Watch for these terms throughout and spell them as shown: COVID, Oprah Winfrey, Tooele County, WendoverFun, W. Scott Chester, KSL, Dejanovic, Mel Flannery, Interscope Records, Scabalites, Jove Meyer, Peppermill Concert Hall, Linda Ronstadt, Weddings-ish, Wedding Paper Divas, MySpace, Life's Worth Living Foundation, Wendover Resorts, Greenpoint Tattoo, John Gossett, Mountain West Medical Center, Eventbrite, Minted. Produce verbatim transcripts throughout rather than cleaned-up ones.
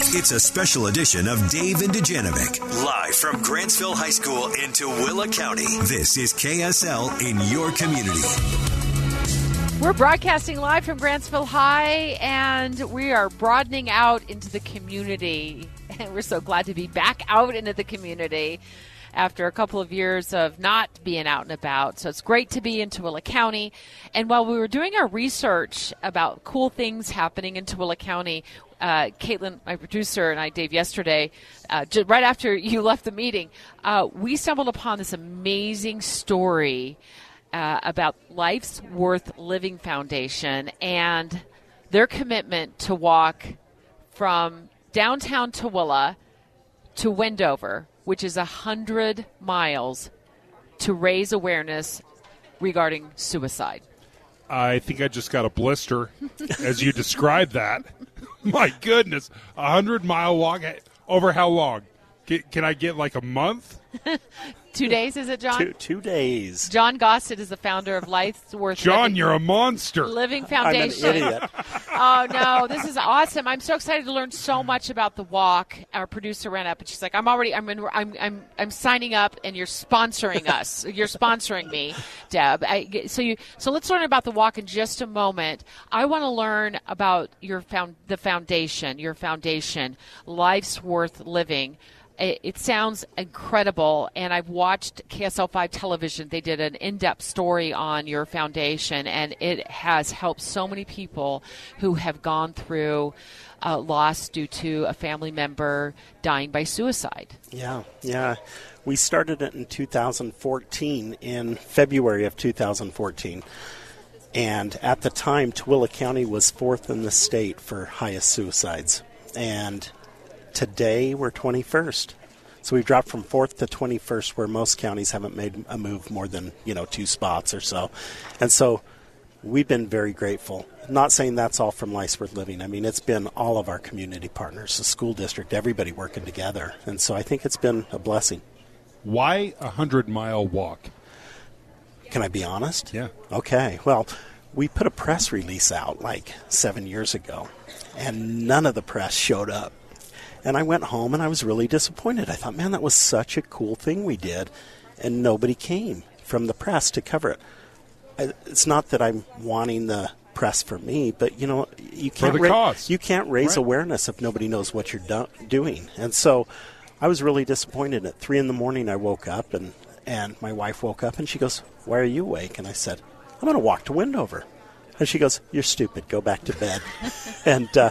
It's a special edition of Dave and Dejanovic, live from Grantsville High School in Tooele County. This is K S L in your community. We're broadcasting live from Grantsville High, and we are broadening out into the community. And we're so glad to be back out into the community after a couple of years of not being out and about. So it's great to be in Tooele County. And while we were doing our research about cool things happening in Tooele County, uh, Caitlin, my producer, and I, Dave, yesterday, uh, just right after you left the meeting, uh, we stumbled upon this amazing story uh, about Life's Worth Living Foundation and their commitment to walk from downtown Tooele to Wendover, which is one hundred miles, to raise awareness regarding suicide. I think I just got a blister as you described that. My goodness, a one hundred mile walk over how long? Can, can I get like a month? Two days, is it, John? Two, two days. John Gossett is the founder of Life's Worth John, Living, you're a monster. Living Foundation. I'm an idiot. Oh, no, this is awesome. I'm so excited to learn so much about the walk. Our producer ran up, and she's like, I'm already, I'm in, I'm, I'm, I'm signing up, and you're sponsoring us. You're sponsoring me, Deb. I, so you, so let's learn about the walk in just a moment. I want to learn about your found, the foundation, your foundation, Life's Worth Living. It sounds incredible, and I've watched K S L five television. They did an in-depth story on your foundation, and it has helped so many people who have gone through uh, loss due to a family member dying by suicide. Yeah, yeah. We started it in two thousand fourteen, in February of two thousand fourteen, and at the time, Tooele County was fourth in the state for highest suicides, and today, we're twenty-first. So we've dropped from fourth to twenty-first, where most counties haven't made a move more than, you know, two spots or so. And so we've been very grateful. I'm not saying that's all from Life's Worth Living. I mean, it's been all of our community partners, the school district, everybody working together. And so I think it's been a blessing. Why a hundred-mile walk? Can I be honest? Yeah. Okay. Well, we put a press release out like seven years ago, and none of the press showed up. And I went home, and I was really disappointed. I thought, man, that was such a cool thing we did, and nobody came from the press to cover it. I, it's not that I'm wanting the press for me, but, you know, you can't, for the ra- cause. You can't raise right. awareness if nobody knows what you're do- doing. And so I was really disappointed. At three in the morning, I woke up, and, and my wife woke up, and she goes, why are you awake? And I said, I'm going to walk to Wendover. And she goes, you're stupid. Go back to bed. and uh,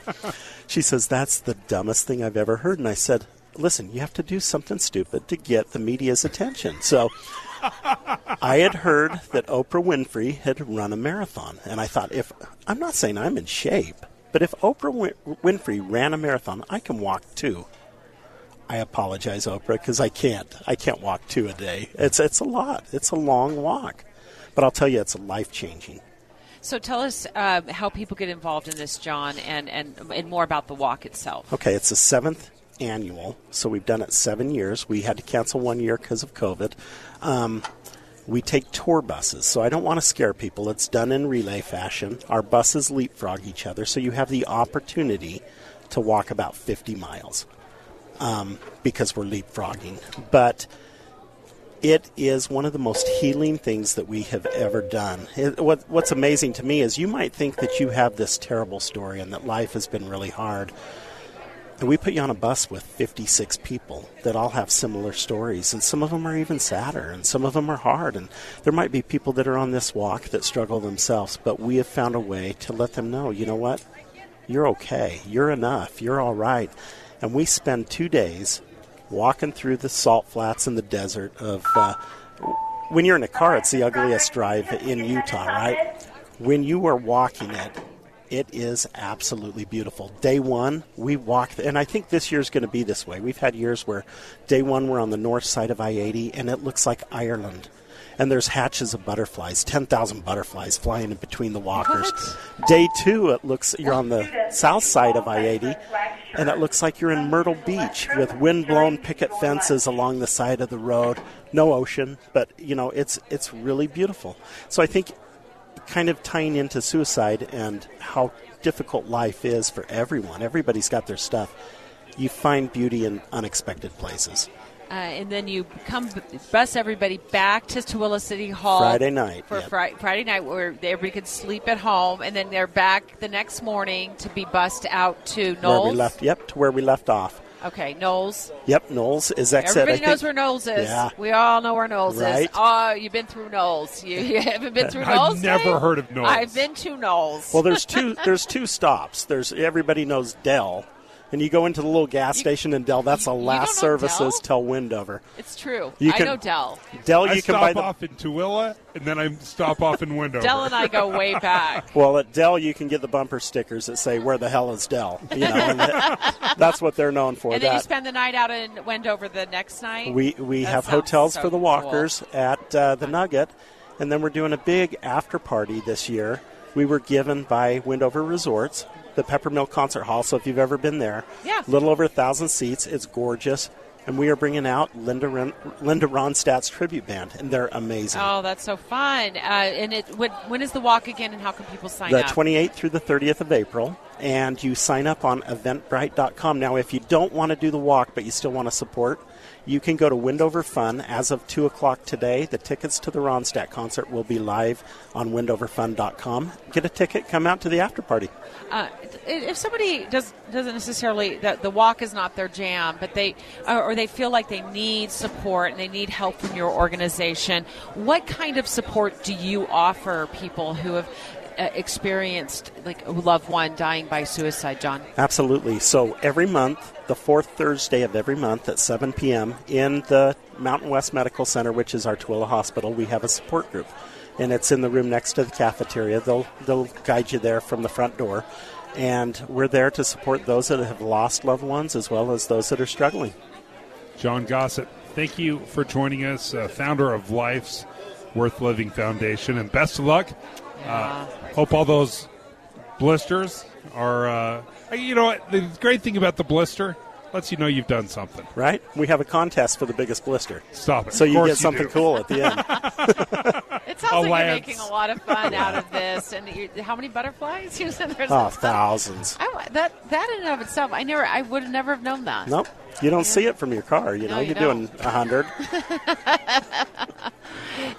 she says, that's the dumbest thing I've ever heard. And I said, listen, you have to do something stupid to get the media's attention. So I had heard that Oprah Winfrey had run a marathon. And I thought, if I'm not saying I'm in shape, but if Oprah Win- Winfrey ran a marathon, I can walk too. I apologize, Oprah, because I can't. I can't walk two a day. It's, it's a lot. It's a long walk. But I'll tell you, it's life-changing. So tell us uh, how people get involved in this, John, and, and, and more about the walk itself. Okay, it's the seventh annual, so we've done it seven years. We had to cancel one year because of COVID. Um, we take tour buses, so I don't want to scare people. It's done in relay fashion. Our buses leapfrog each other, so you have the opportunity to walk about fifty miles um, because we're leapfrogging. But it is one of the most healing things that we have ever done. It, what, what's amazing to me is you might think that you have this terrible story and that life has been really hard. And we put you on a bus with fifty-six people that all have similar stories. And some of them are even sadder, and some of them are hard. And there might be people that are on this walk that struggle themselves. But we have found a way to let them know, you know what? You're okay. You're enough. You're all right. And we spend two days walking through the salt flats in the desert of, uh, when you're in a car, it's the ugliest drive in Utah, right? When you are walking it, it is absolutely beautiful. Day one, we walked, and I think this year's going to be this way. We've had years where day one, we're on the north side of I eighty, and it looks like Ireland. And there's hatches of butterflies, ten thousand butterflies flying in between the walkers. What? Day two, it looks you're on the south side of I eighty, and it looks like you're in Myrtle Beach with windblown picket fences along the side of the road. No ocean, but, you know, it's it's really beautiful. So I think kind of tying into suicide and how difficult life is for everyone. Everybody's got their stuff. you find beauty in unexpected places. Uh, and then you come bus everybody back to Tooele City Hall Friday night for yep. fri- Friday night where everybody could sleep at home, and then they're back the next morning to be bussed out to Knowles. Where we left, yep, to where we left off. Okay, Knowles. Yep, Knowles is exit. Everybody I knows think. where Knowles is. Yeah. We all know where Knowles right? is. Oh, you've been through Knowles. You, you haven't been through Knowles. I've never Dave? heard of Knowles. I've been to Knowles. Well, there's two. there's two stops. There's everybody knows Dell, and you go into the little gas you, station in Dell. That's you, the last services till Wendover. It's true. You can, I know Dell. Dell, you I can buy. I stop off in Tooele, and then I stop off in Wendover. Dell and I go way back. Well, at Dell, you can get the bumper stickers that say, "Where the hell is Dell?" You know, and that, that's what they're known for. And that. Then you spend the night out in Wendover the next night. We we that have hotels so for the walkers cool. at uh, the Nugget, and then we're doing a big after party this year. We were given by Wendover Resorts. The Peppermill Concert Hall, so if you've ever been there, yeah. a little over one thousand seats. It's gorgeous. And we are bringing out Linda Ren- Linda Ronstadt's tribute band, and they're amazing. Oh, that's so fun. Uh, and it when, when is the walk again, and how can people sign the up? The twenty-eighth through the thirtieth of April, and you sign up on eventbrite dot com. Now, if you don't want to do the walk but you still want to support, you can go to WendoverFun. As of two o'clock today, the tickets to the Ronstadt concert will be live on Wendover Fun dot com. Get a ticket. Come out to the after party. Uh, if somebody does, doesn't necessarily, the, the walk is not their jam, but they or they feel like they need support and they need help from your organization, what kind of support do you offer people who have uh, experienced, like, a loved one dying by suicide, John? Absolutely. So every month, the fourth Thursday of every month at seven p.m. in the Mountain West Medical Center, which is our Tooele Hospital, we have a support group. And it's in the room next to the cafeteria. They'll they'll guide you there from the front door. And we're there to support those that have lost loved ones as well as those that are struggling. John Gossett, thank you for joining us, uh, founder of Life's Worth Living Foundation. And best of luck. Yeah. Uh, hope all those blisters are... Uh, You know what? The great thing about the blister lets you know you've done something. Right? We have a contest for the biggest blister. Stop it. So you get something you cool at the end. It sounds a like lance. You're making a lot of fun out of this. And you, how many butterflies? You said there's oh, thousands. I, that that in and of itself, I never, I would have never have known that. Nope. You don't yeah. see it from your car. You know, no, you you're don't. doing one hundred.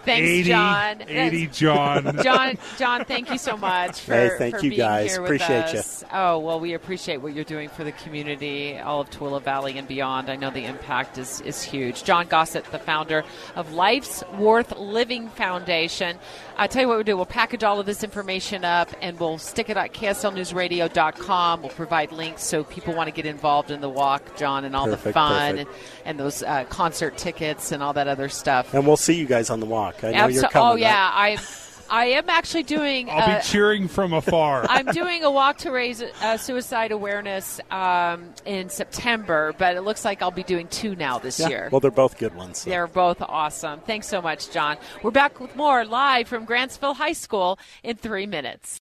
Thanks, eighty, John. eighty, John. John, John, thank you so much for, hey, thank for you being guys. Here with appreciate us. You. Oh, well, we appreciate what you're doing for the community, all of Tooele Valley and beyond. I know the impact is, is huge. John Gossett, the founder of Life's Worth Living Foundation. I'll tell you what we'll do. We'll package all of this information up, and we'll stick it at K S L news radio dot com. We'll provide links so people want to get involved in the walk, John, and all perfect, the fun and, and those uh, concert tickets and all that other stuff. And we'll see you guys on the walk. I know Absol- you're coming. Oh, yeah. I I am actually doing... I'll uh, be cheering from afar. I'm doing a walk to raise uh, suicide awareness um, in September, but it looks like I'll be doing two now this yeah. year. Well, they're both good ones. So. They're both awesome. Thanks so much, John. We're back with more live from Grantsville High School in three minutes.